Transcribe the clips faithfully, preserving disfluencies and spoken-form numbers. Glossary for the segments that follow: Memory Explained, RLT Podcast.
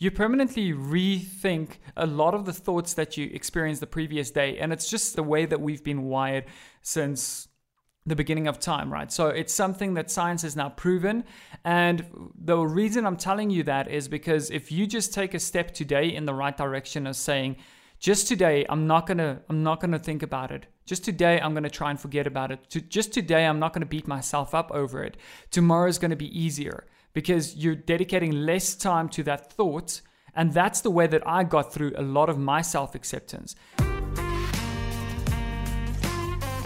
you permanently rethink a lot of the thoughts that you experienced the previous day. And it's just the way that we've been wired since the beginning of time, right? So it's something that science has now proven. And the reason I'm telling you that is because if you just take a step today in the right direction of saying, just today, I'm not gonna, I'm not gonna think about it. Just today, I'm gonna try and forget about it. To, just today, I'm not gonna beat myself up over it. Tomorrow's gonna be easier because you're dedicating less time to that thought. And that's the way that I got through a lot of my self-acceptance.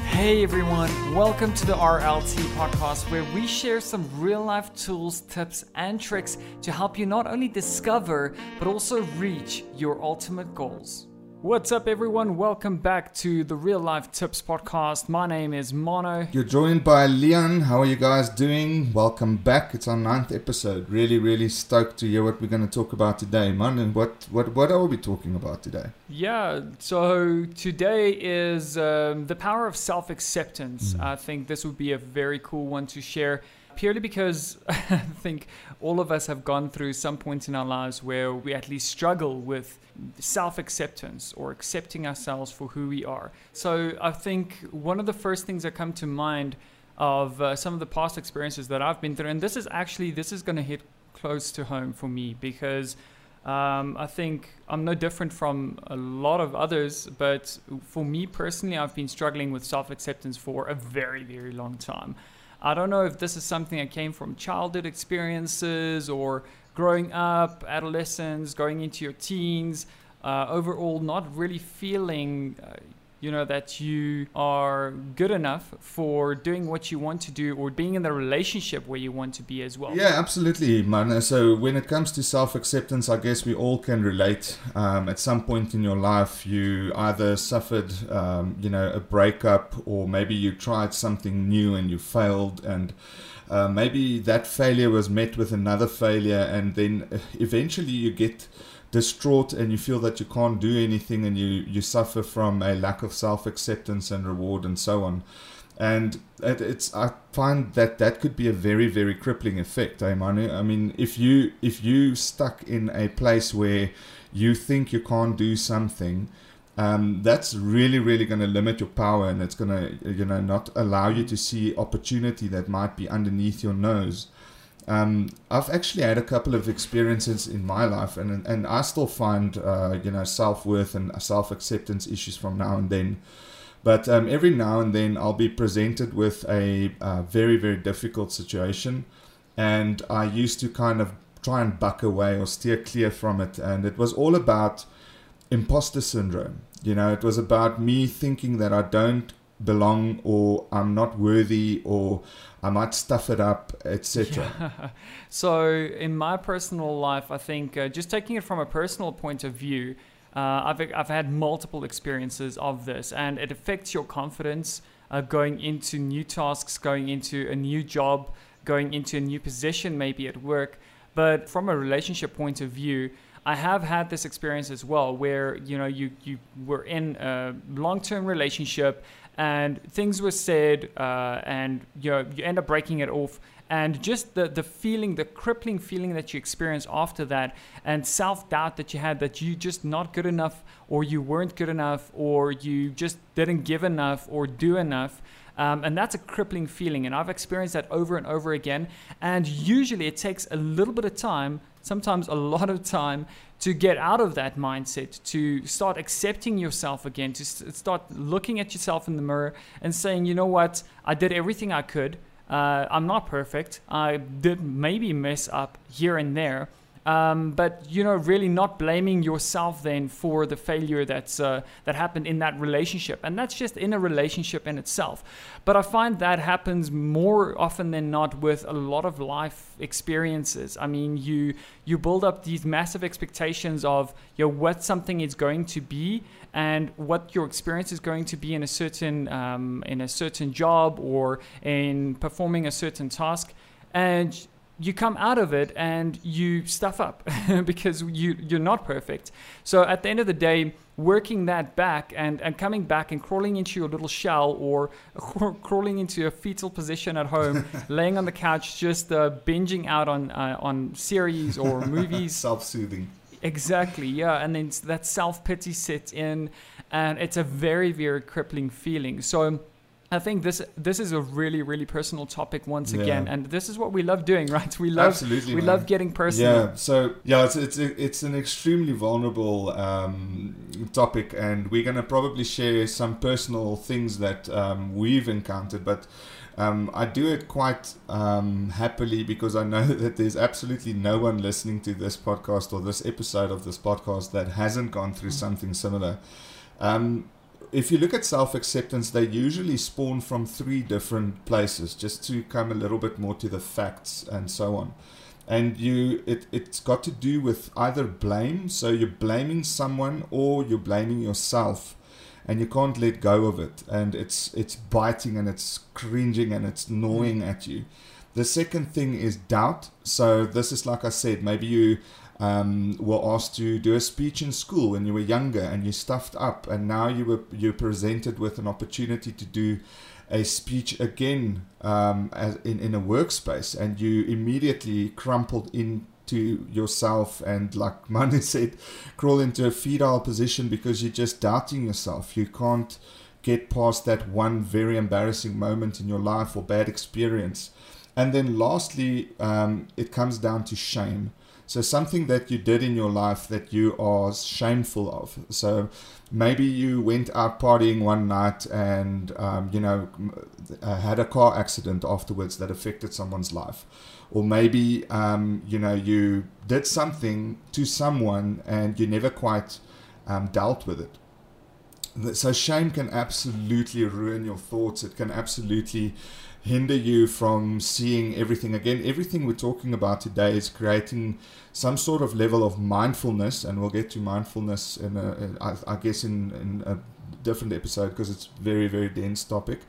Hey everyone, welcome to the R L T Podcast, where we share some real-life tools, tips, and tricks to help you not only discover, but also reach your ultimate goals. What's up everyone, welcome back to the Real Life Tips Podcast. My name is Mono. You're joined by Leon. How are you guys doing? Welcome back, it's our ninth episode. Really, really stoked to hear what we're going to talk about today. Mono, what, what, what are we talking about today? Yeah, so today is um, the power of self-acceptance. Mm. I think this would be a very cool one to share, purely because I think all of us have gone through some points in our lives where we at least struggle with self-acceptance or accepting ourselves for who we are. So I think one of the first things that come to mind of uh, some of the past experiences that I've been through, and this is actually, this is going to hit close to home for me because um, I think I'm no different from a lot of others, but for me personally, I've been struggling with self-acceptance for a very, very long time. I don't know if this is something that came from childhood experiences or growing up, adolescence, going into your teens, uh, overall not really feeling, uh, you know, that you are good enough for doing what you want to do or being in the relationship where you want to be as well. Yeah, absolutely, man. So when it comes to self-acceptance, I guess we all can relate. Um, at some point in your life, you either suffered, um, you know, a breakup, or maybe you tried something new and you failed, and uh, maybe that failure was met with another failure, and then eventually you get distraught and you feel that you can't do anything, and you you suffer from a lack of self-acceptance and reward and so on. And it, it's I find that that could be a very, very crippling effect, eh, Manu? I mean, if you if you stuck in a place where you think you can't do something, Um, that's really, really going to limit your power, and it's going to, you know, not allow you to see opportunity that might be underneath your nose. Um, I've actually had a couple of experiences in my life, and and I still find, uh, you know, self-worth and self-acceptance issues from now and then. But um, every now and then I'll be presented with a uh, very, very difficult situation, and I used to kind of try and buck away or steer clear from it, and it was all about imposter syndrome. You know, it was about me thinking that I don't belong, or I'm not worthy, or I might stuff it up, et cetera. Yeah. So in my personal life, I think uh, just taking it from a personal point of view, uh, I've, I've had multiple experiences of this, and it affects your confidence uh, going into new tasks, going into a new job, going into a new position, maybe at work. But from a relationship point of view, I have had this experience as well, where, you know, you, you were in a long-term relationship and things were said uh, and, you know, you end up breaking it off. And just the, the feeling, the crippling feeling that you experience after that, and self-doubt that you had that you just not good enough, or you weren't good enough, or you just didn't give enough or do enough. Um, and that's a crippling feeling. And I've experienced that over and over again. And usually it takes a little bit of time, sometimes a lot of time, to get out of that mindset, to start accepting yourself again, to st- start looking at yourself in the mirror and saying, you know what, I did everything I could. Uh, I'm not perfect. I did maybe mess up here and there. Um, but, you know, really not blaming yourself then for the failure that's uh, that happened in that relationship. And that's just in a relationship in itself. But I find that happens more often than not with a lot of life experiences. I mean, you you build up these massive expectations of, you know, what something is going to be and what your experience is going to be in a certain um, in a certain job or in performing a certain task. And you come out of it and you stuff up because you, you're not perfect. So at the end of the day, working that back and, and coming back and crawling into your little shell, or crawling into a fetal position at home, laying on the couch, just uh, binging out on, uh, on series or movies. Self-soothing. Exactly, yeah. And then that self-pity sits in, and it's a very, very crippling feeling. So I think this this is a really, really personal topic once yeah. again, and this is what we love doing, right? We love Absolutely, we man. love getting personal. Yeah. So yeah, it's it's it's an extremely vulnerable um, topic, and we're gonna probably share some personal things that um, we've encountered, but. Um, I do it quite um, happily because I know that there's absolutely no one listening to this podcast or this episode of this podcast that hasn't gone through something similar. Um, if you look at self-acceptance, they usually spawn from three different places, just to come a little bit more to the facts and so on. And you, it, it's got to do with either blame, so you're blaming someone or you're blaming yourself. And you can't let go of it, and it's it's biting and it's cringing and it's gnawing at you. The second thing is doubt. So this is, like I said, maybe you um, were asked to do a speech in school when you were younger, and you stuffed up, and now you were you're presented with an opportunity to do a speech again um, as in in a workspace, and you immediately crumpled in. To yourself, and like Manu said, crawl into a fetal position because you're just doubting yourself. You can't get past that one very embarrassing moment in your life or bad experience. And then lastly, um, it comes down to shame. So something that you did in your life that you are shameful of. So maybe you went out partying one night and um, you know had a car accident afterwards that affected someone's life. Or maybe, um, you know, you did something to someone and you never quite um, dealt with it. So shame can absolutely ruin your thoughts. It can absolutely hinder you from seeing everything. Again, everything we're talking about today is creating some sort of level of mindfulness. And we'll get to mindfulness, in, a, in I, I guess, in, in a different episode because it's a very, very dense topic.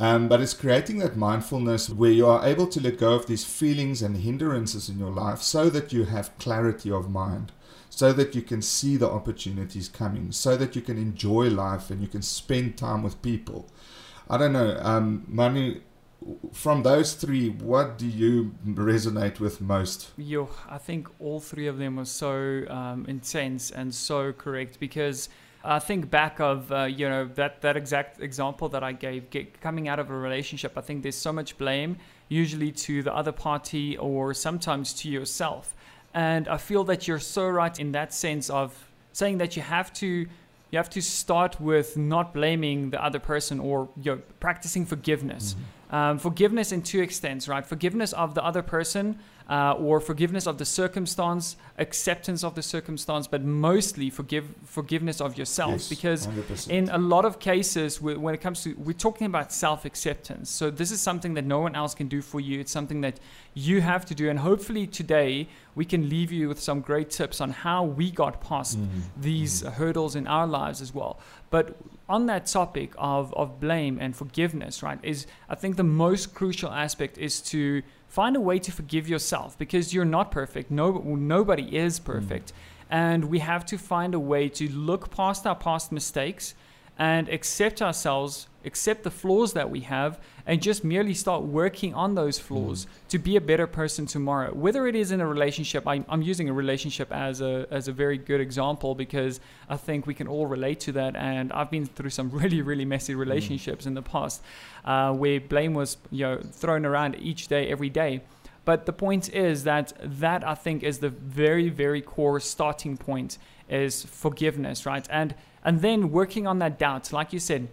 Um, but it's creating that mindfulness where you are able to let go of these feelings and hindrances in your life so that you have clarity of mind, so that you can see the opportunities coming, so that you can enjoy life and you can spend time with people. I don't know, um, Manu, from those three, what do you resonate with most? Yo, I think all three of them are so um, intense and so correct because... I think back of, uh, you know, that, that exact example that I gave, get, coming out of a relationship, I think there's so much blame, usually to the other party or sometimes to yourself. And I feel that you're so right in that sense of saying that you have to you have to start with not blaming the other person or you know, practicing forgiveness. Mm-hmm. Um, forgiveness in two extents, right? Forgiveness of the other person uh, or forgiveness of the circumstance, acceptance of the circumstance, but mostly forgive forgiveness of yourself. Yes, because one hundred percent. In a lot of cases, we, when it comes to, we're talking about self-acceptance. So this is something that no one else can do for you. It's something that you have to do. And hopefully today, we can leave you with some great tips on how we got past mm-hmm. these mm-hmm. hurdles in our lives. As well. But on that topic of, of blame and forgiveness, right, is I think the most crucial aspect is to find a way to forgive yourself because you're not perfect. No, nobody is perfect. Mm. And we have to find a way to look past our past mistakes and accept ourselves, accept the flaws that we have, and just merely start working on those flaws mm. to be a better person tomorrow. Whether it is in a relationship, I, I'm using a relationship as a as a very good example because I think we can all relate to that. And I've been through some really, really messy relationships mm. in the past uh, where blame was you know thrown around each day, every day. But the point is that that I think is the very, very core starting point is forgiveness, right? And and then working on that doubt, like you said,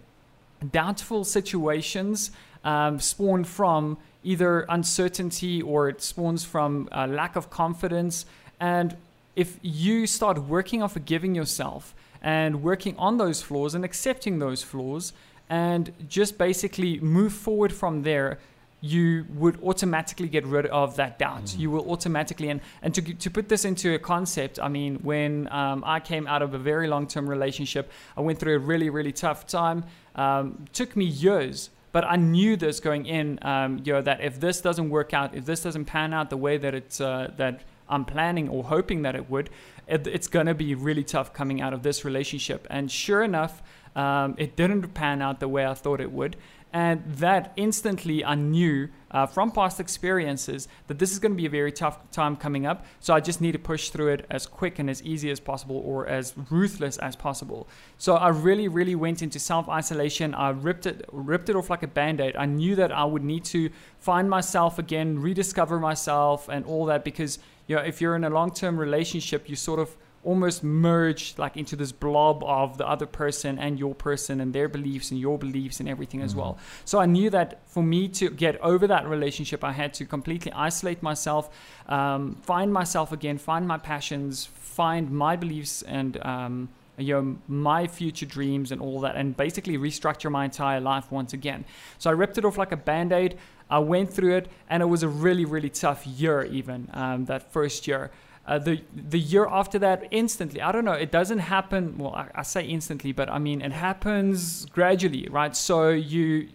doubtful situations um, spawn from either uncertainty or it spawns from a lack of confidence. And if you start working on forgiving yourself and working on those flaws and accepting those flaws and just basically move forward from there, you would automatically get rid of that doubt. Mm. You will automatically, and, and to to put this into a concept, I mean, when um, I came out of a very long-term relationship, I went through a really, really tough time. Um, took me years, but I knew this going in, um, you know, that if this doesn't work out, if this doesn't pan out the way that it's, uh, that I'm planning or hoping that it would, it, it's going to be really tough coming out of this relationship. And sure enough, um, it didn't pan out the way I thought it would. and that instantly I knew uh, from past experiences that this is going to be a very tough time coming up. So I just need to push through it as quick and as easy as possible, or as ruthless as possible. So I really, really went into self-isolation. I ripped it, ripped it off like a Band-Aid. I knew that I would need to find myself again, rediscover myself and all that, because you know, if you're in a long-term relationship, you sort of almost merged like into this blob of the other person and your person and their beliefs and your beliefs and everything mm-hmm. as well. So I knew that for me to get over that relationship, I had to completely isolate myself, um, find myself again, find my passions, find my beliefs and um, you know, my future dreams and all that, and basically restructure my entire life once again. So I ripped it off like a Band-Aid. I went through it, and it was a really, really tough year even, um, that first year. Uh, the the year after that, instantly, I don't know, it doesn't happen, well, I, I say instantly, but I mean, it happens gradually, right? So you,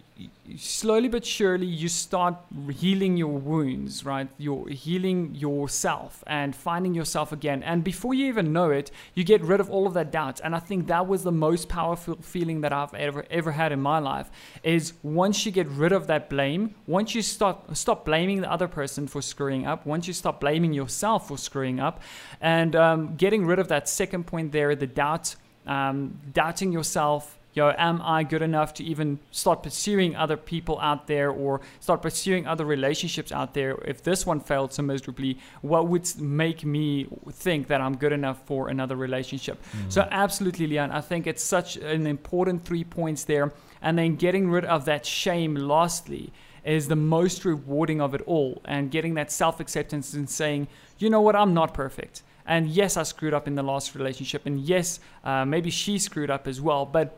you slowly but surely, you start healing your wounds, right? You're healing yourself and finding yourself again. And before you even know it, you get rid of all of that doubt. And I think that was the most powerful feeling that I've ever, ever had in my life, is once you get rid of that blame, once you stop, stop blaming the other person for screwing up, once you stop blaming yourself for screwing up, and um, getting rid of that second point there, the doubt, um, doubting yourself. Yo, am I good enough to even start pursuing other people out there, or start pursuing other relationships out there? If this one failed so miserably, what would make me think that I'm good enough for another relationship? Mm-hmm. So absolutely, Leon, I think it's such an important three points there. And then getting rid of that shame, lastly, is the most rewarding of it all. And getting that self-acceptance and saying, you know what, I'm not perfect. And yes, I screwed up in the last relationship. And yes, uh, maybe she screwed up as well. But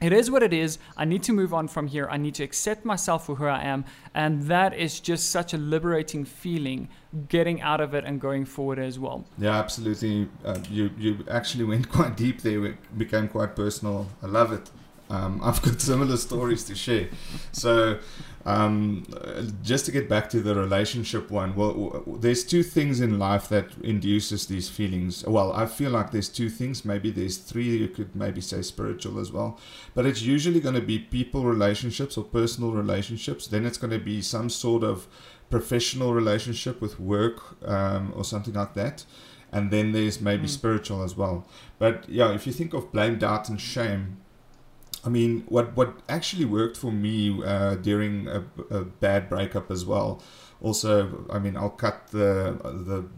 it is what it is. I need to move on from here. I need to accept myself for who I am. And that is just such a liberating feeling, getting out of it and going forward as well. Yeah, absolutely. Uh, you you actually went quite deep there. It became quite personal. I love it. Um, I've got similar stories to share. So um, just to get back to the relationship one, well, there's two things in life that induces these feelings. Well, I feel like there's two things. Maybe there's three. You could maybe say spiritual as well. But it's usually going to be people relationships or personal relationships. Then it's going to be some sort of professional relationship with work um, or something like that. And then there's maybe mm. spiritual as well. But yeah, if you think of blame, doubt, and shame, I mean, what, what actually worked for me uh, during a, a bad breakup as well. Also, I mean, I'll cut the the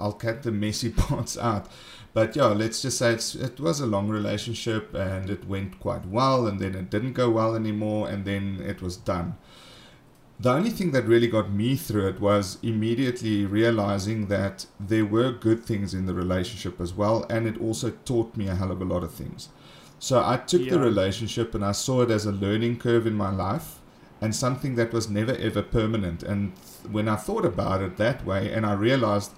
I'll cut the messy parts out. But yeah, let's just say it's, it was a long relationship and it went quite well, and then it didn't go well anymore, and then it was done. The only thing that really got me through it was immediately realizing that there were good things in the relationship as well, and it also taught me a hell of a lot of things. So I took yeah. the relationship and I saw it as a learning curve in my life, and something that was never ever permanent. And th- when I thought about it that way, and I realized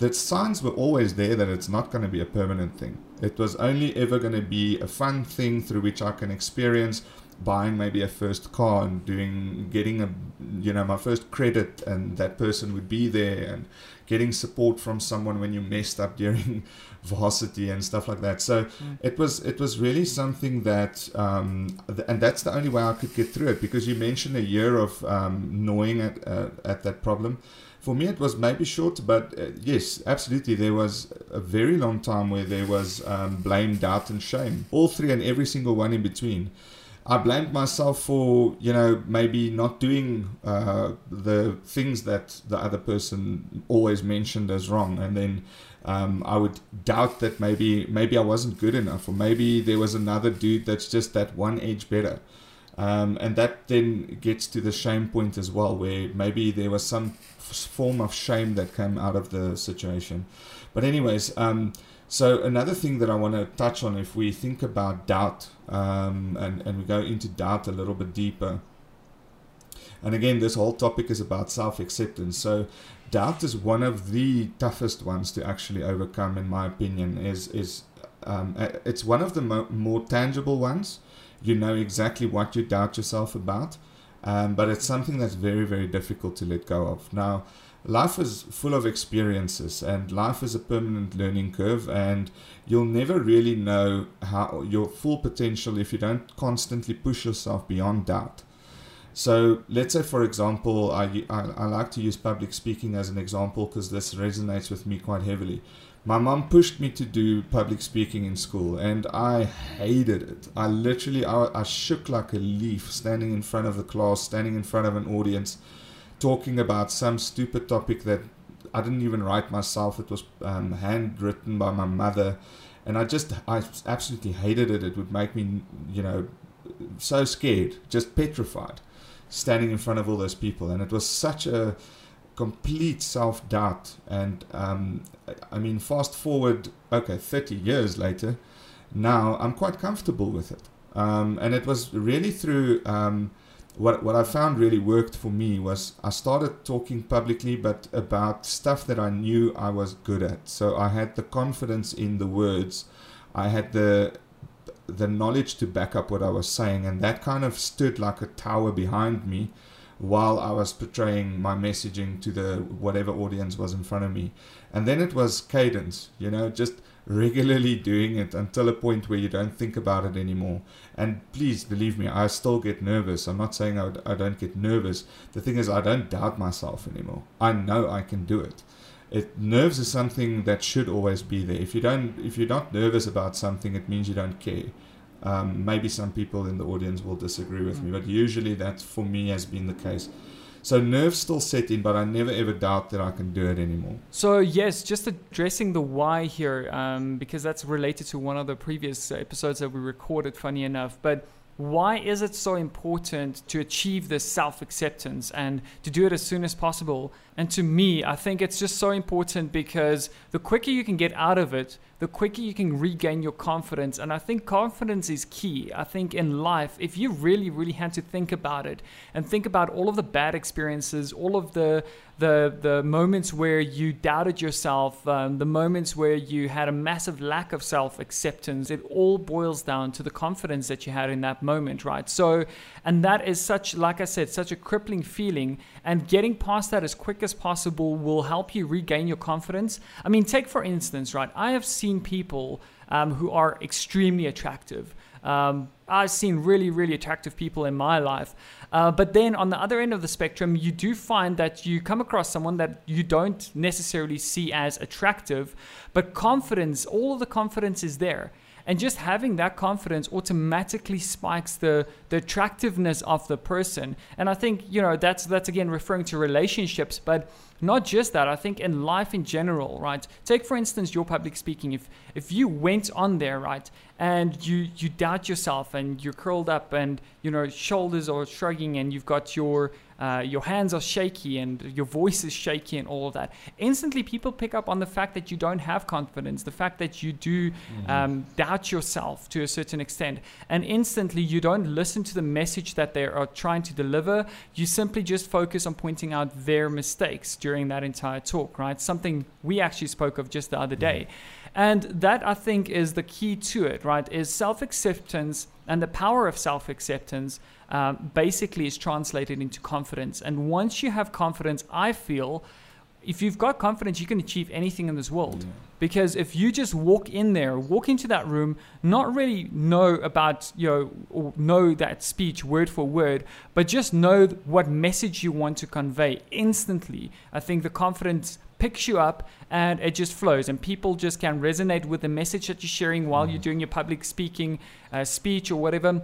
that signs were always there that it's not going to be a permanent thing. It was only ever going to be a fun thing through which I can experience buying maybe a first car and doing, getting a, you know, my first credit, and that person would be there, and getting support from someone when you messed up during varsity and stuff like that. So mm. it was, it was really something that, um, th- and that's the only way I could get through it, because you mentioned a year of um, gnawing at, uh, at that problem. For me, it was maybe short, but uh, yes, absolutely. There was a very long time where there was um, blame, doubt, and shame, all three and every single one in between. I blamed myself for, you know, maybe not doing uh, the things that the other person always mentioned as wrong. And then um, I would doubt that maybe maybe I wasn't good enough, or maybe there was another dude that's just that one edge better. Um, and that then gets to the shame point as well, where maybe there was some f- form of shame that came out of the situation. But anyways, um, so another thing that I want to touch on, if we think about doubt, um, and, and we go into doubt a little bit deeper. And again, this whole topic is about self-acceptance. So doubt is one of the toughest ones to actually overcome, in my opinion. Is is um, it's one of the mo- more tangible ones. You know exactly what you doubt yourself about, um, but it's something that's very, very difficult to let go of. Now, life is full of experiences, and life is a permanent learning curve, and you'll never really know how your full potential if you don't constantly push yourself beyond doubt. So let's say, for example, I, I, I like to use public speaking as an example because this resonates with me quite heavily. My mom pushed me to do public speaking in school, and I hated it. I literally, I, I shook like a leaf standing in front of the class, standing in front of an audience, talking about some stupid topic that I didn't even write myself. It was um, handwritten by my mother, and I just, I absolutely hated it. It would make me, you know, so scared, just petrified, standing in front of all those people. And it was such a complete self-doubt. And um, I mean, fast forward, okay, thirty years later, now I'm quite comfortable with it. Um, and it was really through um, what, what I found really worked for me was I started talking publicly, but about stuff that I knew I was good at. So I had the confidence in the words. I had the the knowledge to back up what I was saying, and that kind of stood like a tower behind me while I was portraying my messaging to the whatever audience was in front of me. And then it was cadence, you know, just regularly doing it until a point where you don't think about it anymore. And please believe me, I still get nervous. I'm not saying I, would, I don't get nervous. The thing is, I don't doubt myself anymore. I know I can do it. It, nerves is something that should always be there. If you don't, if you're not nervous about something, it means you don't care. Um, maybe some people in the audience will disagree with me, but usually that for me has been the case. So nerves still set in, but I never ever doubt that I can do it anymore. So yes, just addressing the why here, um, because that's related to one of the previous episodes that we recorded, funny enough. But why is it so important to achieve this self-acceptance and to do it as soon as possible? And to me, I think it's just so important because the quicker you can get out of it, the quicker you can regain your confidence. And I think confidence is key. I think in life, if you really, really had to think about it and think about all of the bad experiences, all of the the the moments where you doubted yourself, um, the moments where you had a massive lack of self-acceptance, it all boils down to the confidence that you had in that moment, right? So, and that is such, like I said, such a crippling feeling, and getting past that as quick as possible will help you regain your confidence. I mean, take for instance, right? I have seen people um, who are extremely attractive. Um, I've seen really, really attractive people in my life. Uh, but then on the other end of the spectrum, you do find that you come across someone that you don't necessarily see as attractive, but confidence, all of the confidence is there. And just having that confidence automatically spikes the, the attractiveness of the person. And I think, you know, that's that's again referring to relationships, but not just that. I think in life in general, right? Take for instance your public speaking. If if you went on there, right, and you you doubt yourself and you're curled up and, you know, shoulders are shrugging and you've got your Uh, your hands are shaky and your voice is shaky and all of that. Instantly, people pick up on the fact that you don't have confidence, the fact that you do mm-hmm. um, doubt yourself to a certain extent. And instantly, you don't listen to the message that they are trying to deliver. You simply just focus on pointing out their mistakes during that entire talk, right? Something we actually spoke of just the other day. And that, I think, is the key to it, right? Is self-acceptance and the power of self-acceptance Um, basically is translated into confidence. And once you have confidence, I feel if you've got confidence, you can achieve anything in this world. Yeah. Because if you just walk in there, walk into that room, not really know about, you know, or know that speech word for word, but just know what message you want to convey instantly, I think the confidence picks you up and it just flows, and people just can resonate with the message that you're sharing while mm. you're doing your public speaking uh, speech or whatever.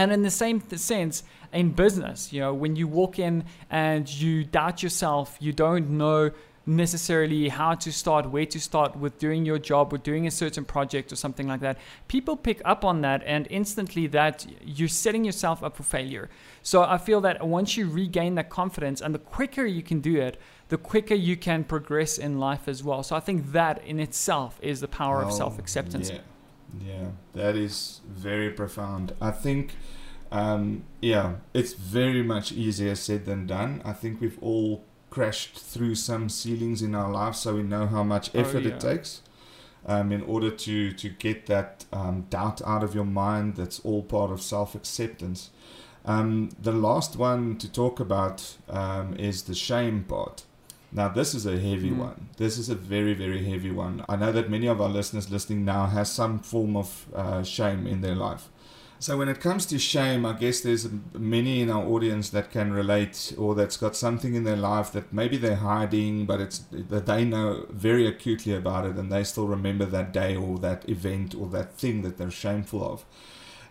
And in the same sense, in business, you know, when you walk in and you doubt yourself, you don't know necessarily how to start, where to start with doing your job or doing a certain project or something like that, people pick up on that, and instantly that you're setting yourself up for failure. So I feel that once you regain that confidence, and the quicker you can do it, the quicker you can progress in life as well. So I think that in itself is the power oh, of self-acceptance. Yeah. Yeah, that is very profound. I think, um, yeah, it's very much easier said than done. I think we've all crashed through some ceilings in our life, so we know how much effort oh, yeah. it takes um, in order to, to get that um, doubt out of your mind. That's all part of self-acceptance. Um, the last one to talk about um, is the shame part. Now, this is a heavy mm. one. This is a very, very heavy one. I know that many of our listeners listening now has some form of uh, shame in their life. So when it comes to shame, I guess there's many in our audience that can relate, or that's got something in their life that maybe they're hiding, but it's that they know very acutely about it, and they still remember that day or that event or that thing that they're shameful of.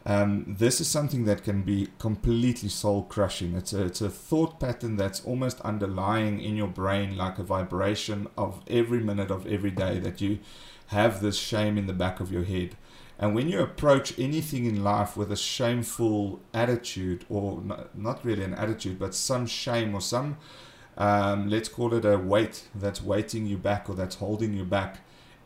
Um, this is something that can be completely soul-crushing. It's a, it's a thought pattern that's almost underlying in your brain, like a vibration of every minute of every day that you have this shame in the back of your head. And when you approach anything in life with a shameful attitude, or n- not really an attitude, but some shame or some, um, let's call it a weight that's weighting you back or that's holding you back,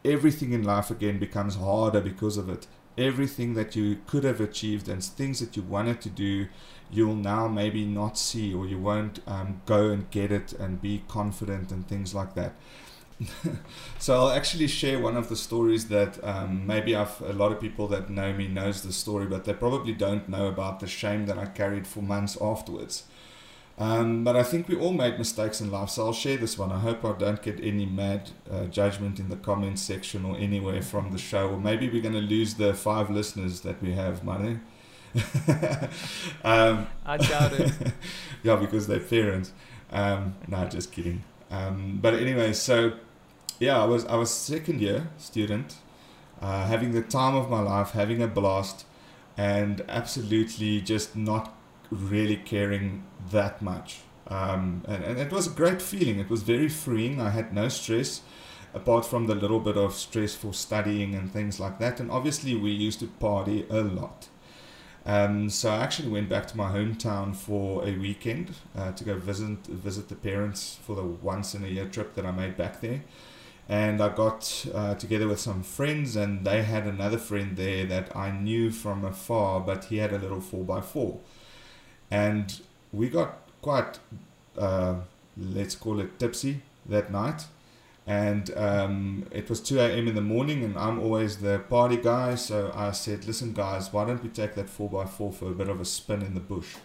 everything in life again becomes harder because of it. Everything that you could have achieved and things that you wanted to do, you'll now maybe not see, or you won't um, go and get it and be confident and things like that. So I'll actually share one of the stories that um, maybe I've, a lot of people that know me knows the story, but they probably don't know about the shame that I carried for months afterwards. Um, but I think we all made mistakes in life, so I'll share this one. I hope I don't get any mad uh, judgment in the comments section or anywhere from the show, or maybe we're going to lose the five listeners that we have, Manu. um, I doubt it. Yeah, because they're parents. Um, no, just kidding. Um, but anyway, so yeah, I was I was second year student, uh, having the time of my life, having a blast, and absolutely just not really caring that much, um, and, and it was a great feeling. It was very freeing. I had no stress apart from the little bit of stress for studying and things like that, and obviously we used to party a lot. Um, so I actually went back to my hometown for a weekend uh, to go visit visit the parents for the once in a year trip that I made back there. And I got uh, together with some friends, and they had another friend there that I knew from afar, but he had a little four by four. And we got quite, uh, let's call it tipsy that night. And um, it was two a.m. in the morning, and I'm always the party guy. So I said, listen, guys, why don't we take that four by four for a bit of a spin in the bush?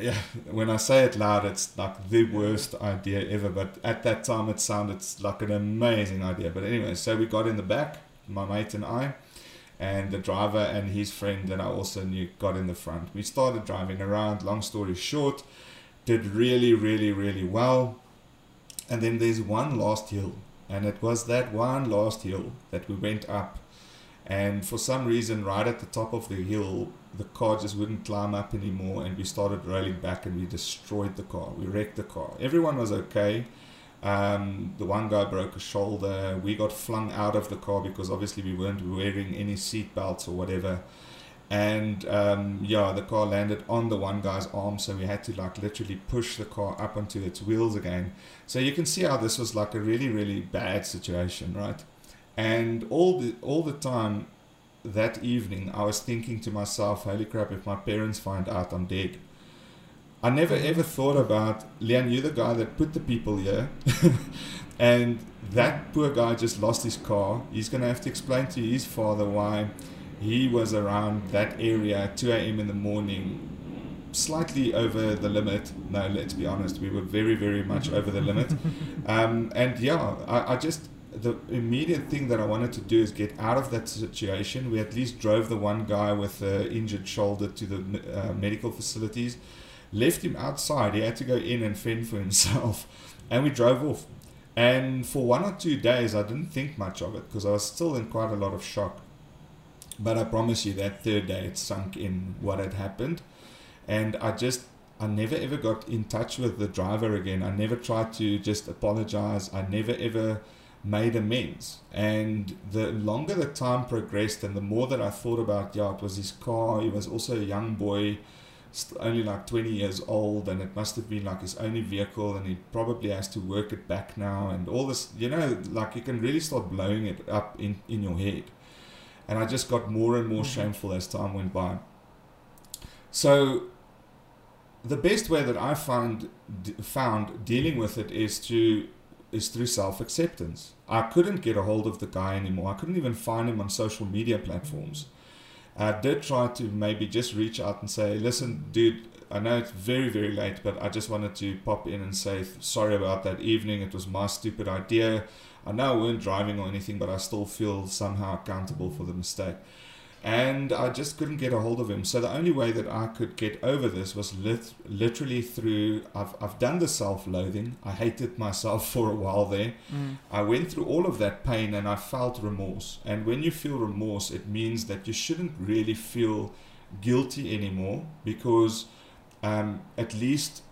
Yeah, when I say it loud, it's like the worst idea ever. But at that time, it sounded like an amazing idea. But anyway, so we got in the back, my mate and I. And the driver and his friend that I also knew got in the front. We started driving around, long story short, did really, really, really well. And then there's one last hill. And it was that one last hill that we went up. And for some reason, right at the top of the hill, the car just wouldn't climb up anymore. And we started rolling back, and we destroyed the car. We wrecked the car. Everyone was okay. Um, the one guy broke a shoulder. We got flung out of the car because obviously we weren't wearing any seat belts or whatever. And um, yeah, the car landed on the one guy's arm, so we had to like literally push the car up onto its wheels again. So you can see how this was like a really, really bad situation, right? And all the all the time that evening, I was thinking to myself, holy crap, if my parents find out, I'm dead. I never ever thought about, Leon, you're the guy that put the people here, and that poor guy just lost his car. He's going to have to explain to his father why he was around that area at two a.m. in the morning, slightly over the limit. No, let's be honest, we were very, very much over the limit. Um, and yeah, I, I just, the immediate thing that I wanted to do is get out of that situation. We at least drove the one guy with the injured shoulder to the uh, medical facilities. Left him outside. He had to go in and fend for himself, and we drove off. And for one or two days I didn't think much of it because I was still in quite a lot of shock, but I promise you that third day it sunk in what had happened. And I just I never ever got in touch with the driver again. I never tried to just apologize. I never ever made amends. And the longer the time progressed and the more that I thought about, yeah, it was his car. He was also a young boy, only like twenty years old, and it must have been like his only vehicle, and he probably has to work it back now, and all this, you know, like you can really start blowing it up in, in your head. And I just got more and more mm-hmm. shameful as time went by. So the best way that I found d- found dealing with it is to is through self-acceptance. I couldn't get a hold of the guy anymore. I couldn't even find him on social media platforms. I did try to maybe just reach out and say, listen, dude, I know it's very, very late, but I just wanted to pop in and say sorry about that evening. It was my stupid idea. I know I weren't driving or anything, but I still feel somehow accountable for the mistake. And I just couldn't get a hold of him. So the only way that I could get over this was lit- literally through, I've, I've done the self-loathing. I hated myself for a while there. Mm. I went through all of that pain and I felt remorse. And when you feel remorse, it means that you shouldn't really feel guilty anymore, because um, at least,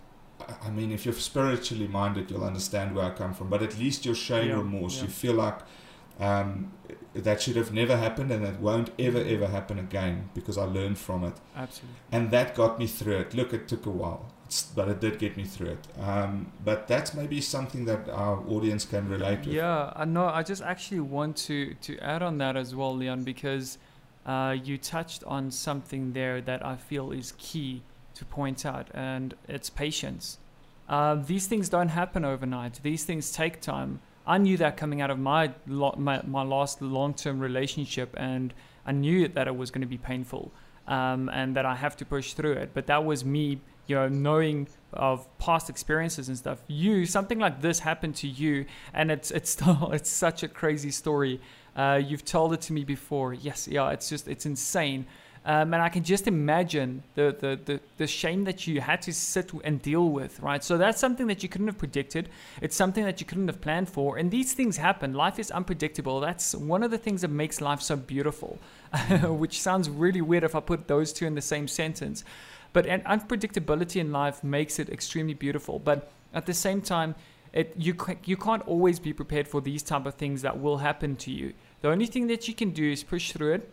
I mean, if you're spiritually minded, you'll understand where I come from. But at least you're showing yeah, remorse. Yeah. You feel like... Um, that should have never happened, and that won't ever ever happen again, because I learned from it. Absolutely. And that got me through it. Look, it took a while, it's, but it did get me through it. Um, but that's maybe something that our audience can relate to. Yeah, I know. I just actually want to to add on that as well, Leon, because uh, you touched on something there that I feel is key to point out, and it's patience. Uh, these things don't happen overnight. These things take time. I knew that coming out of my my, my last long-term relationship, and I knew that it was going to be painful, um, and that I have to push through it. But that was me, you know, knowing of past experiences and stuff. You, something like this happened to you, and it's it's still, it's such a crazy story. Uh, you've told it to me before. Yes, yeah, it's just it's insane, um, and I can just imagine the, the the the shame that you had to sit and deal with, right? So that's something that you couldn't have predicted. It's something that you couldn't have planned for, and these things happen. Life is unpredictable. That's one of the things that makes life so beautiful, which sounds really weird if I put those two in the same sentence. But an unpredictability in life makes it extremely beautiful. But at the same time, it you you can't always be prepared for these type of things that will happen to you. The only thing that you can do is push through it.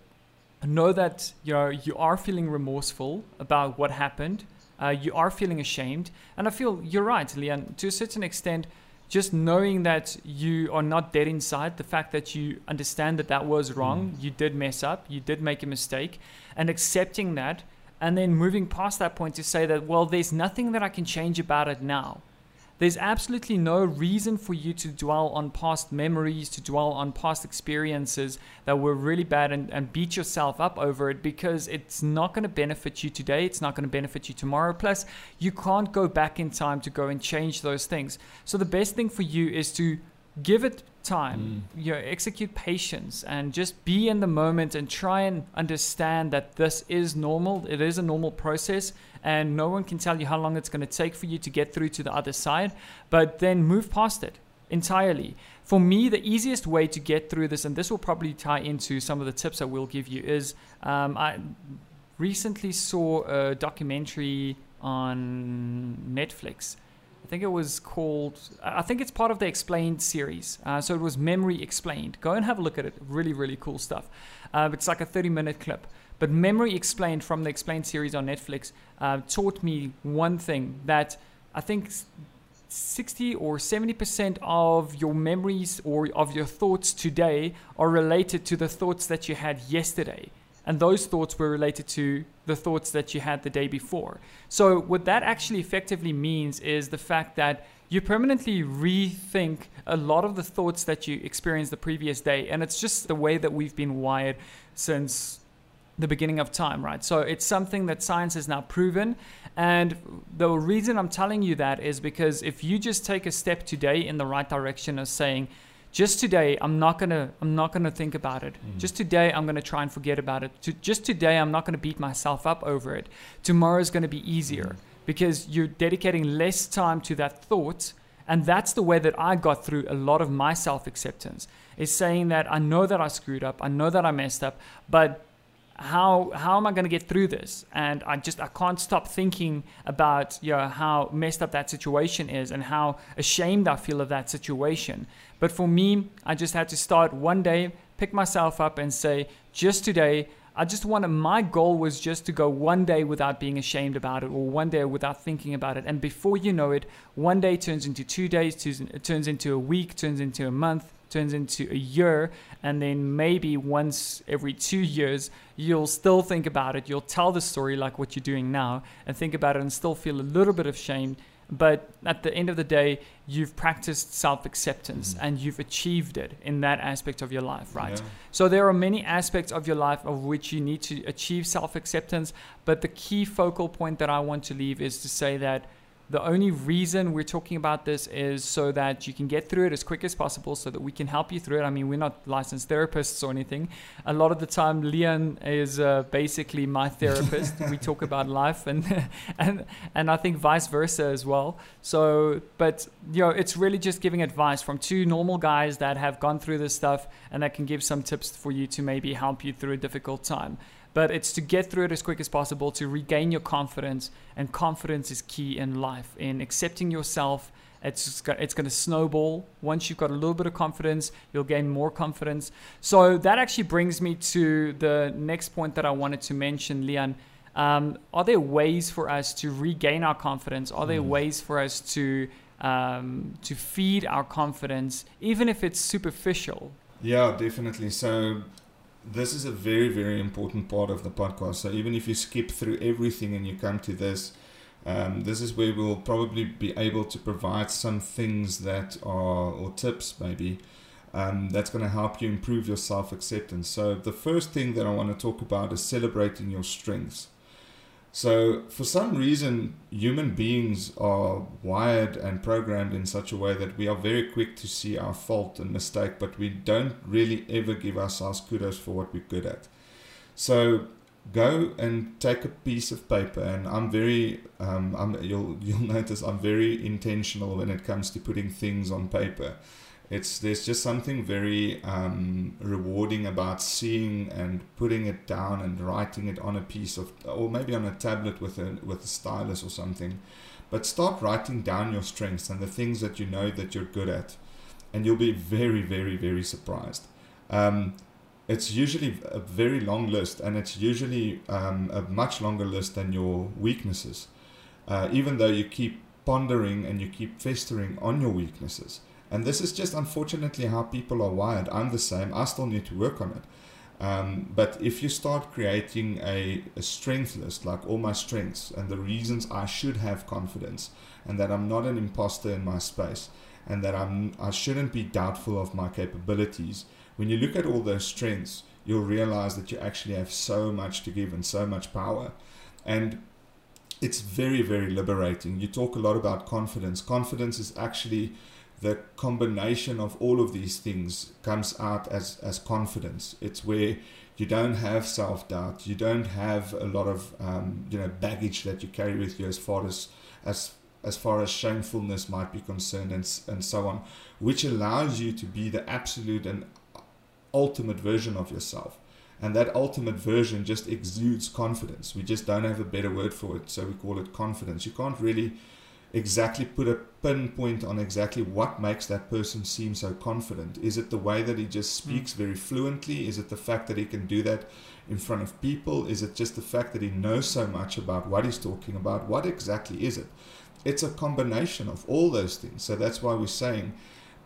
Know that you know, you are feeling remorseful about what happened. Uh, you are feeling ashamed. And I feel you're right, Leon, to a certain extent, just knowing that you are not dead inside, the fact that you understand that that was wrong, mm. you did mess up, you did make a mistake, and accepting that, and then moving past that point to say that, well, there's nothing that I can change about it now. There's absolutely no reason for you to dwell on past memories, to dwell on past experiences that were really bad and, and beat yourself up over it, because it's not going to benefit you today. It's not going to benefit you tomorrow. Plus, you can't go back in time to go and change those things. So the best thing for you is to give it time, mm. you know, execute patience, and just be in the moment and try and understand that this is normal. It is a normal process, and no one can tell you how long it's going to take for you to get through to the other side, but then move past it entirely. For me, the easiest way to get through this, and this will probably tie into some of the tips I will give you, is um, I recently saw a documentary on Netflix. I think it was called, I think it's part of the Explained series. Uh, so it was Memory Explained. Go and have a look at it. Really, really cool stuff. Uh, it's like a thirty minute clip. But Memory Explained from the Explained series on Netflix uh, taught me one thing, that I think sixty or seventy percent of your memories or of your thoughts today are related to the thoughts that you had yesterday. And those thoughts were related to the thoughts that you had the day before. So what that actually effectively means is the fact that you permanently rethink a lot of the thoughts that you experienced the previous day. And it's just the way that we've been wired since the beginning of time, right? So it's something that science has now proven. And the reason I'm telling you that is because if you just take a step today in the right direction of saying, just today, I'm not gonna, I'm not gonna think about it. Mm. Just today, I'm gonna try and forget about it. To, just today, I'm not gonna beat myself up over it. Tomorrow's gonna be easier mm. because you're dedicating less time to that thought. And that's the way that I got through a lot of my self-acceptance, is saying that I know that I screwed up, I know that I messed up, but how how am I going to get through this? And I just I can't stop thinking about, you know, how messed up that situation is and how ashamed I feel of that situation. But for me, I just had to start one day, pick myself up and say, just today, I just wanted, my goal was just to go one day without being ashamed about it, or one day without thinking about it. And before you know it, one day turns into two days, turns into a week, turns into a month, turns into a year, and then maybe once every two years, you'll still think about it. You'll tell the story like what you're doing now and think about it and still feel a little bit of shame. But at the end of the day, you've practiced self-acceptance mm-hmm. and you've achieved it in that aspect of your life, right? Yeah. So there are many aspects of your life of which you need to achieve self-acceptance. But the key focal point that I want to leave is to say that the only reason we're talking about this is so that you can get through it as quick as possible, so that we can help you through it. I mean, we're not licensed therapists or anything. A lot of the time, Leon is uh, basically my therapist. We talk about life, and and and I think vice versa as well. So, but you know, it's really just giving advice from two normal guys that have gone through this stuff and that can give some tips for you to maybe help you through a difficult time. But it's to get through it as quick as possible, to regain your confidence. And confidence is key in life, in accepting yourself. It's it's going to snowball. Once you've got a little bit of confidence, you'll gain more confidence. So that actually brings me to the next point that I wanted to mention, Leon. Um, are there ways for us to regain our confidence? Are there mm. ways for us to um, to feed our confidence, even if it's superficial? Yeah, definitely. So this is a very, very important part of the podcast. So even if you skip through everything and you come to this, um, this is where we'll probably be able to provide some things that are, or tips maybe, um, that's going to help you improve your self-acceptance. So the first thing that I want to talk about is celebrating your strengths. So for some reason, human beings are wired and programmed in such a way that we are very quick to see our fault and mistake, but we don't really ever give ourselves kudos for what we're good at. So go and take a piece of paper, and I'm very, um, I'm, you'll you'll notice I'm very intentional when it comes to putting things on paper. It's there's just something very um, rewarding about seeing and putting it down and writing it on a piece of, or maybe on a tablet with a with a stylus or something. But start writing down your strengths and the things that you know that you're good at, and you'll be very, very, very surprised. Um, it's usually a very long list, and it's usually um, a much longer list than your weaknesses, uh, even though you keep pondering and you keep festering on your weaknesses. And this is just unfortunately how people are wired. I'm the same. I still need to work on it. Um, but if you start creating a, a strength list, like all my strengths and the reasons I should have confidence, and that I'm not an imposter in my space, and that I'm, I shouldn't be doubtful of my capabilities. When you look at all those strengths, you'll realize that you actually have so much to give and so much power. And it's very, very liberating. You talk a lot about confidence. Confidence is actually the combination of all of these things comes out as, as confidence. It's where you don't have self-doubt. You don't have a lot of um, you know baggage that you carry with you as far as as as far as shamefulness might be concerned, and and so on, which allows you to be the absolute and ultimate version of yourself. And that ultimate version just exudes confidence. We just don't have a better word for it, so we call it confidence. You can't really exactly put a pinpoint on exactly what makes that person seem so confident. Is it the way that he just speaks very fluently? Is it the fact that he can do that in front of people? Is it just the fact that he knows so much about what he's talking about? What exactly is it? It's a combination of all those things. So that's why we're saying,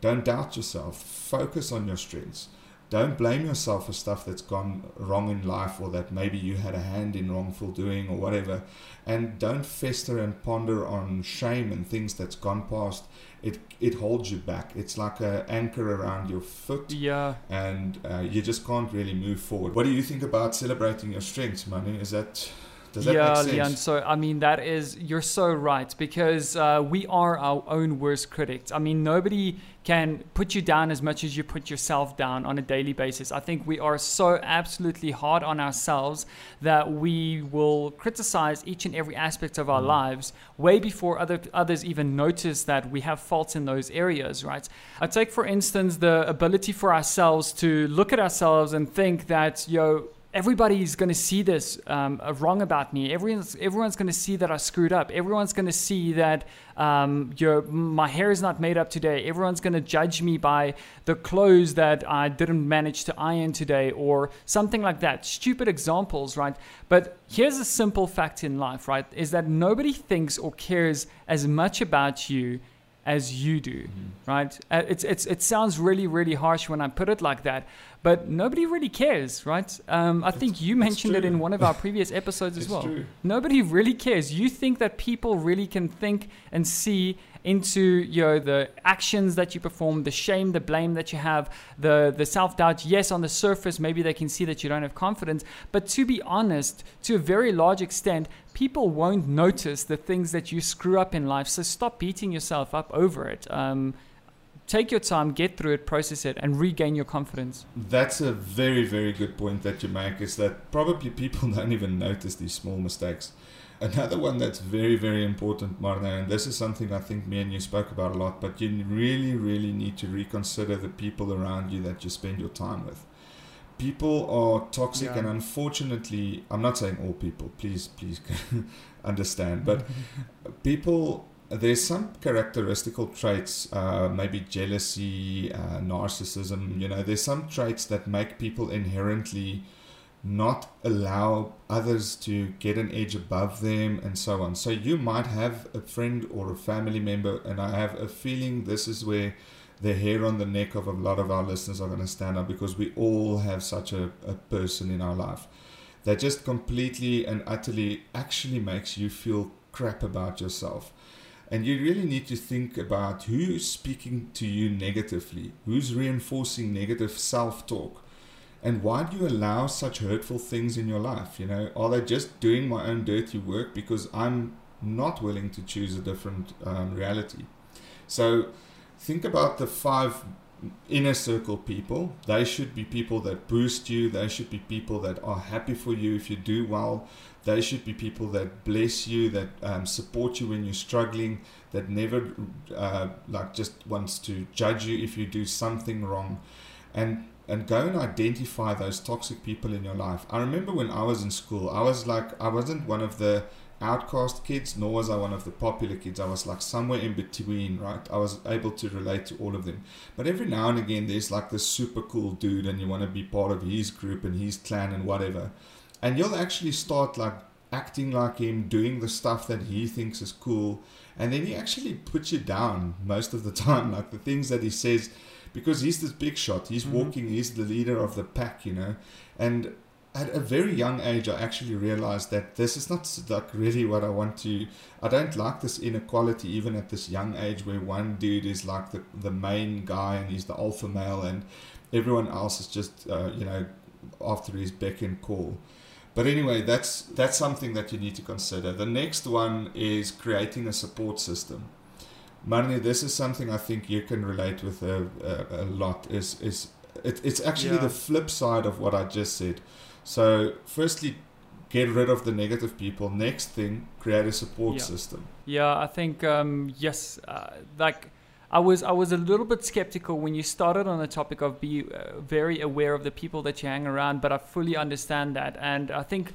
don't doubt yourself. Focus on your strengths. Don't blame yourself for stuff that's gone wrong in life, or that maybe you had a hand in wrongful doing or whatever. And don't fester and ponder on shame and things that's gone past. It it holds you back. It's like an anchor around your foot. Yeah. And uh, you just can't really move forward. What do you think about celebrating your strengths, Manu? Is that... Does that yeah, make sense? Leon, so I mean, that is, you're so right, because uh, we are our own worst critics. I mean, nobody can put you down as much as you put yourself down on a daily basis. I think we are so absolutely hard on ourselves that we will criticize each and every aspect of our lives way before other others even notice that we have faults in those areas, right? I take, for instance, the ability for ourselves to look at ourselves and think that, you know, everybody's going to see this um, wrong about me. Everyone's everyone's going to see that I screwed up. Everyone's going to see that um, your my hair is not made up today. Everyone's going to judge me by the clothes that I didn't manage to iron today, or something like that. Stupid examples, right? But here's a simple fact in life, right? Is that nobody thinks or cares as much about you as you do, mm-hmm. right? It's, it's, it sounds really, really harsh when I put it like that, but nobody really cares, right? Um, I it's, think you mentioned it in one of our previous episodes as well. True. Nobody really cares. You think that people really can think and see into, you know, the actions that you perform, the shame, the blame that you have, the, the self-doubt. Yes, on the surface, maybe they can see that you don't have confidence. But to be honest, to a very large extent, people won't notice the things that you screw up in life. So stop beating yourself up over it. Um, Take your time, get through it, process it, and regain your confidence. That's a very, very good point that you make, is that probably people don't even notice these small mistakes. Another one that's very, very important, Marna, and this is something I think me and you spoke about a lot, but you really, really need to reconsider the people around you that you spend your time with. People are toxic, yeah. and unfortunately, I'm not saying all people, please, please understand, but people... There's some characteristical traits, uh, maybe jealousy, uh, narcissism, you know, there's some traits that make people inherently not allow others to get an edge above them and so on. So you might have a friend or a family member, and I have a feeling this is where the hair on the neck of a lot of our listeners are going to stand up, because we all have such a, a person in our life that just completely and utterly actually makes you feel crap about yourself. And you really need to think about who's speaking to you negatively, who's reinforcing negative self-talk, and why do you allow such hurtful things in your life? You know, are they just doing my own dirty work because I'm not willing to choose a different um, reality? So think about the five inner circle people. They should be people that boost you. They should be people that are happy for you if you do well. They should be people that bless you, that um, support you when you're struggling, that never uh, like just wants to judge you if you do something wrong. And and go and identify those toxic people in your life. I remember when I was in school, I was like, I wasn't one of the outcast kids, nor was I one of the popular kids. I was like somewhere in between, right? I was able to relate to all of them. But every now and again, there's like this super cool dude and you want to be part of his group and his clan and whatever. And you'll actually start like acting like him, doing the stuff that he thinks is cool. And then he actually puts you down most of the time, like the things that he says, because he's this big shot, he's mm-hmm. walking, he's the leader of the pack, you know. And at a very young age, I actually realized that this is not like really what I want to, I don't like this inequality even at this young age where one dude is like the, the main guy and he's the alpha male and everyone else is just, uh, you know, after his beck and call. But anyway, that's that's something that you need to consider. The next one is creating a support system. Marnie, this is something I think you can relate with a, a, a lot. Is is it, It's actually yeah. the flip side of what I just said. So firstly, get rid of the negative people. Next thing, create a support yeah. system. Yeah, I think, um, yes, uh, like I was I was a little bit skeptical when you started on the topic of be uh, very aware of the people that you hang around, but I fully understand that. And I think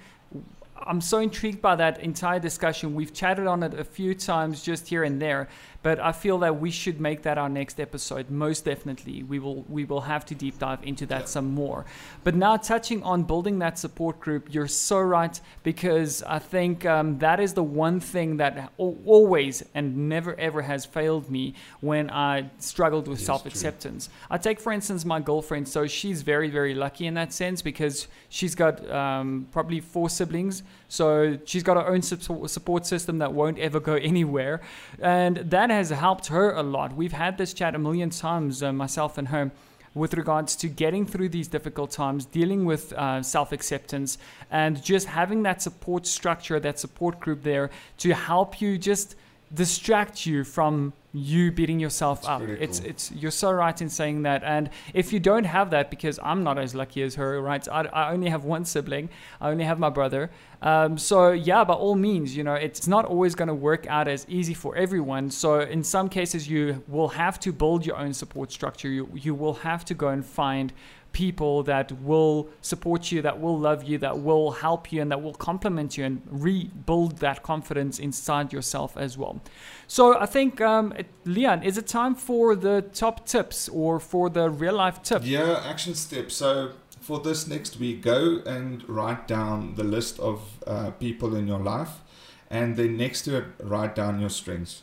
I'm so intrigued by that entire discussion. We've chatted on it a few times just here and there, but I feel that we should make that our next episode. Most definitely. We will we will have to deep dive into that yeah. some more. But now touching on building that support group, you're so right, because I think um, that is the one thing that always and never ever has failed me when I struggled with yes, self-acceptance. True. I take, for instance, my girlfriend. So she's very, very lucky in that sense because she's got um, probably four siblings. So she's got her own support system that won't ever go anywhere. And that has helped her a lot. We've had this chat a million times, uh, myself and her, with regards to getting through these difficult times, dealing with uh, self-acceptance, and just having that support structure, that support group there to help you just distract you from you beating yourself That's up. It's cool. it's you're so right in saying that. And if you don't have that, because I'm not as lucky as her, right? I, I only have one sibling. I only have my brother. Um, so yeah, by all means, you know, it's not always going to work out as easy for everyone. So in some cases, you will have to build your own support structure. You you will have to go and find people that will support you, that will love you, that will help you, and that will complement you and rebuild that confidence inside yourself as well. So I think, um, it, Leon, is it time for the top tips or for the real life tip? Yeah, action steps. So for this next week, go and write down the list of uh, people in your life, and then next to it, write down your strengths.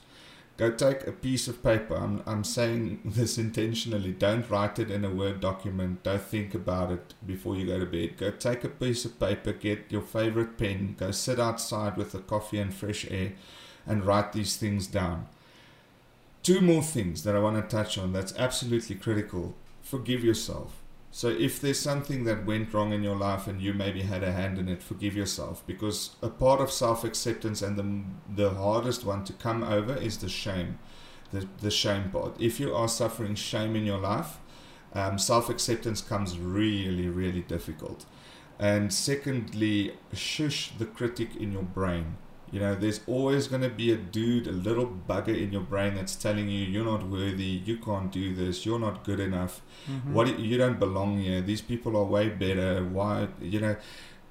Go take a piece of paper. I'm, I'm saying this intentionally. Don't write it in a Word document. Don't think about it before you go to bed. Go take a piece of paper, get your favorite pen, go sit outside with a coffee and fresh air and write these things down. Two more things that I want to touch on that's absolutely critical. Forgive yourself. So if there's something that went wrong in your life and you maybe had a hand in it, forgive yourself, because a part of self-acceptance and the, the hardest one to come over is the shame, the, the shame part. If you are suffering shame in your life, um, self-acceptance comes really, really difficult. And secondly, shush the critic in your brain. You know, there's always going to be a dude, a little bugger in your brain that's telling you, you're not worthy, you can't do this, you're not good enough, mm-hmm. what you don't belong here, these people are way better, why, you know,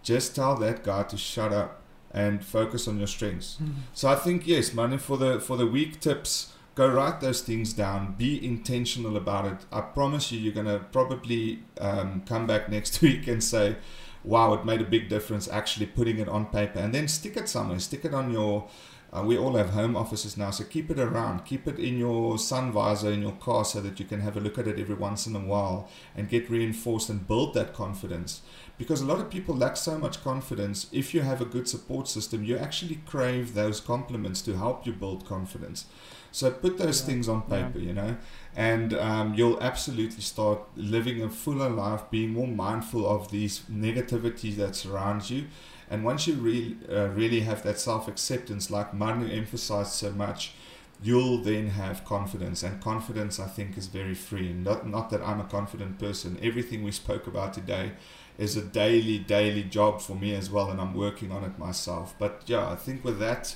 just tell that guy to shut up and focus on your strengths. Mm-hmm. So I think, yes, money for the, for the week tips, go write those things down, be intentional about it. I promise you, you're going to probably um, come back next week and say, wow, it made a big difference actually putting it on paper. And then stick it somewhere. Stick it on your, uh, we all have home offices now, so keep it around. Keep it in your sun visor, in your car, so that you can have a look at it every once in a while and get reinforced and build that confidence. Because a lot of people lack so much confidence. If you have a good support system, you actually crave those compliments to help you build confidence. So put those yeah. things on paper, yeah. you know, and um, you'll absolutely start living a fuller life, being more mindful of these negativity that surrounds you. And once you re- uh, really have that self-acceptance, like Manu emphasized so much, you'll then have confidence. And confidence, I think, is very freeing. Not, not that I'm a confident person. Everything we spoke about today is a daily, daily job for me as well, and I'm working on it myself. But yeah, I think with that,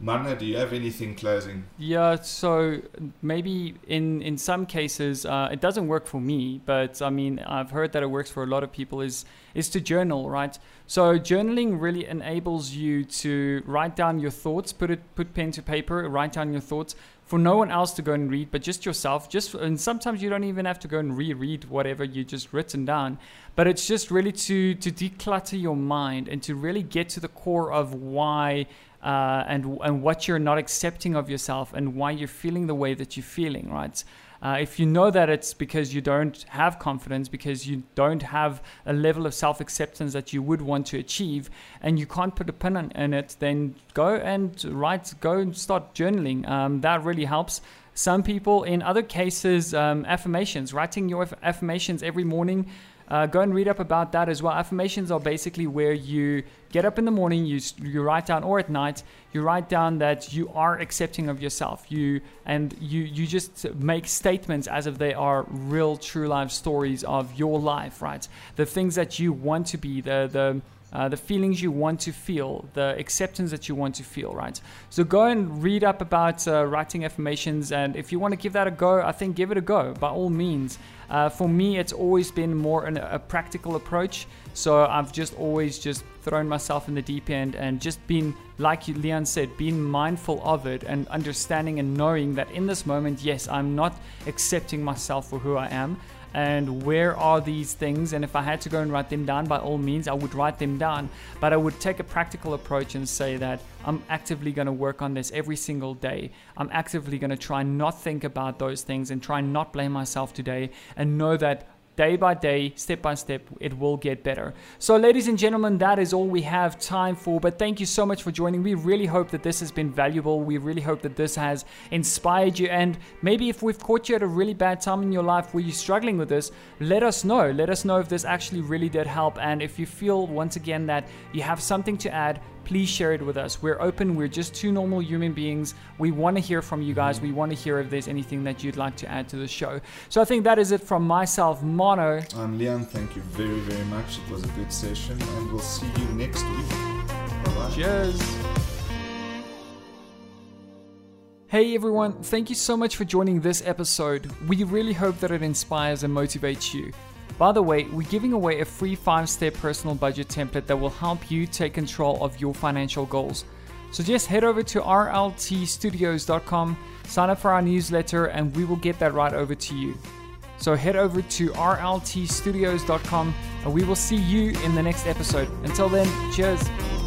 Manu, do you have anything closing? Yeah, so maybe in, in some cases, uh, it doesn't work for me, but I mean, I've heard that it works for a lot of people, is is to journal, right? So journaling really enables you to write down your thoughts, put it put pen to paper, write down your thoughts for no one else to go and read, but just yourself. Just and sometimes you don't even have to go and reread whatever you just written down, but it's just really to to declutter your mind and to really get to the core of why Uh, and and what you're not accepting of yourself and why you're feeling the way that you're feeling, right? Uh, if you know that it's because you don't have confidence, because you don't have a level of self-acceptance that you would want to achieve, and you can't put a pin on, in it, then go and write, go and start journaling. Um, that really helps. Some people, in other cases, um, affirmations, writing your affirmations every morning. Uh, go and read up about that as well. Affirmations are basically where you get up in the morning, you you write down, or at night, you write down that you are accepting of yourself. You and you you just make statements as if they are real, true life stories of your life, right? The things that you want to be, the the Uh, the feelings you want to feel, the acceptance that you want to feel, right? So go and read up about uh, writing affirmations, and if you want to give that a go, I think give it a go by all means. Uh, for me, it's always been more an, a practical approach, so I've just always just thrown myself in the deep end and just been, like Leon said, being mindful of it and understanding and knowing that in this moment, yes, I'm not accepting myself for who I am. And where are these things? And if I had to go and write them down, by all means, I would write them down. But I would take a practical approach and say that I'm actively going to work on this every single day. I'm actively going to try and not think about those things and try and not blame myself today, and know that day by day, step by step, it will get better. So ladies and gentlemen, that is all we have time for, but thank you so much for joining. We really hope that this has been valuable. We really hope that this has inspired you, and maybe if we've caught you at a really bad time in your life where you're struggling with this, let us know. Let us know if this actually really did help, and if you feel once again that you have something to add, please share it with us. We're open. We're just two normal human beings. We want to hear from you guys. We want to hear if there's anything that you'd like to add to the show. So I think that is it from myself, Manu. I'm Leon. Thank you very, very much. It was a good session, and we'll see you next week. Bye-bye. Cheers. Hey everyone. Thank you so much for joining this episode. We really hope that it inspires and motivates you. By the way, we're giving away a free five-step personal budget template that will help you take control of your financial goals. So just head over to r l t studios dot com, sign up for our newsletter, and we will get that right over to you. So head over to r l t studios dot com, and we will see you in the next episode. Until then, cheers.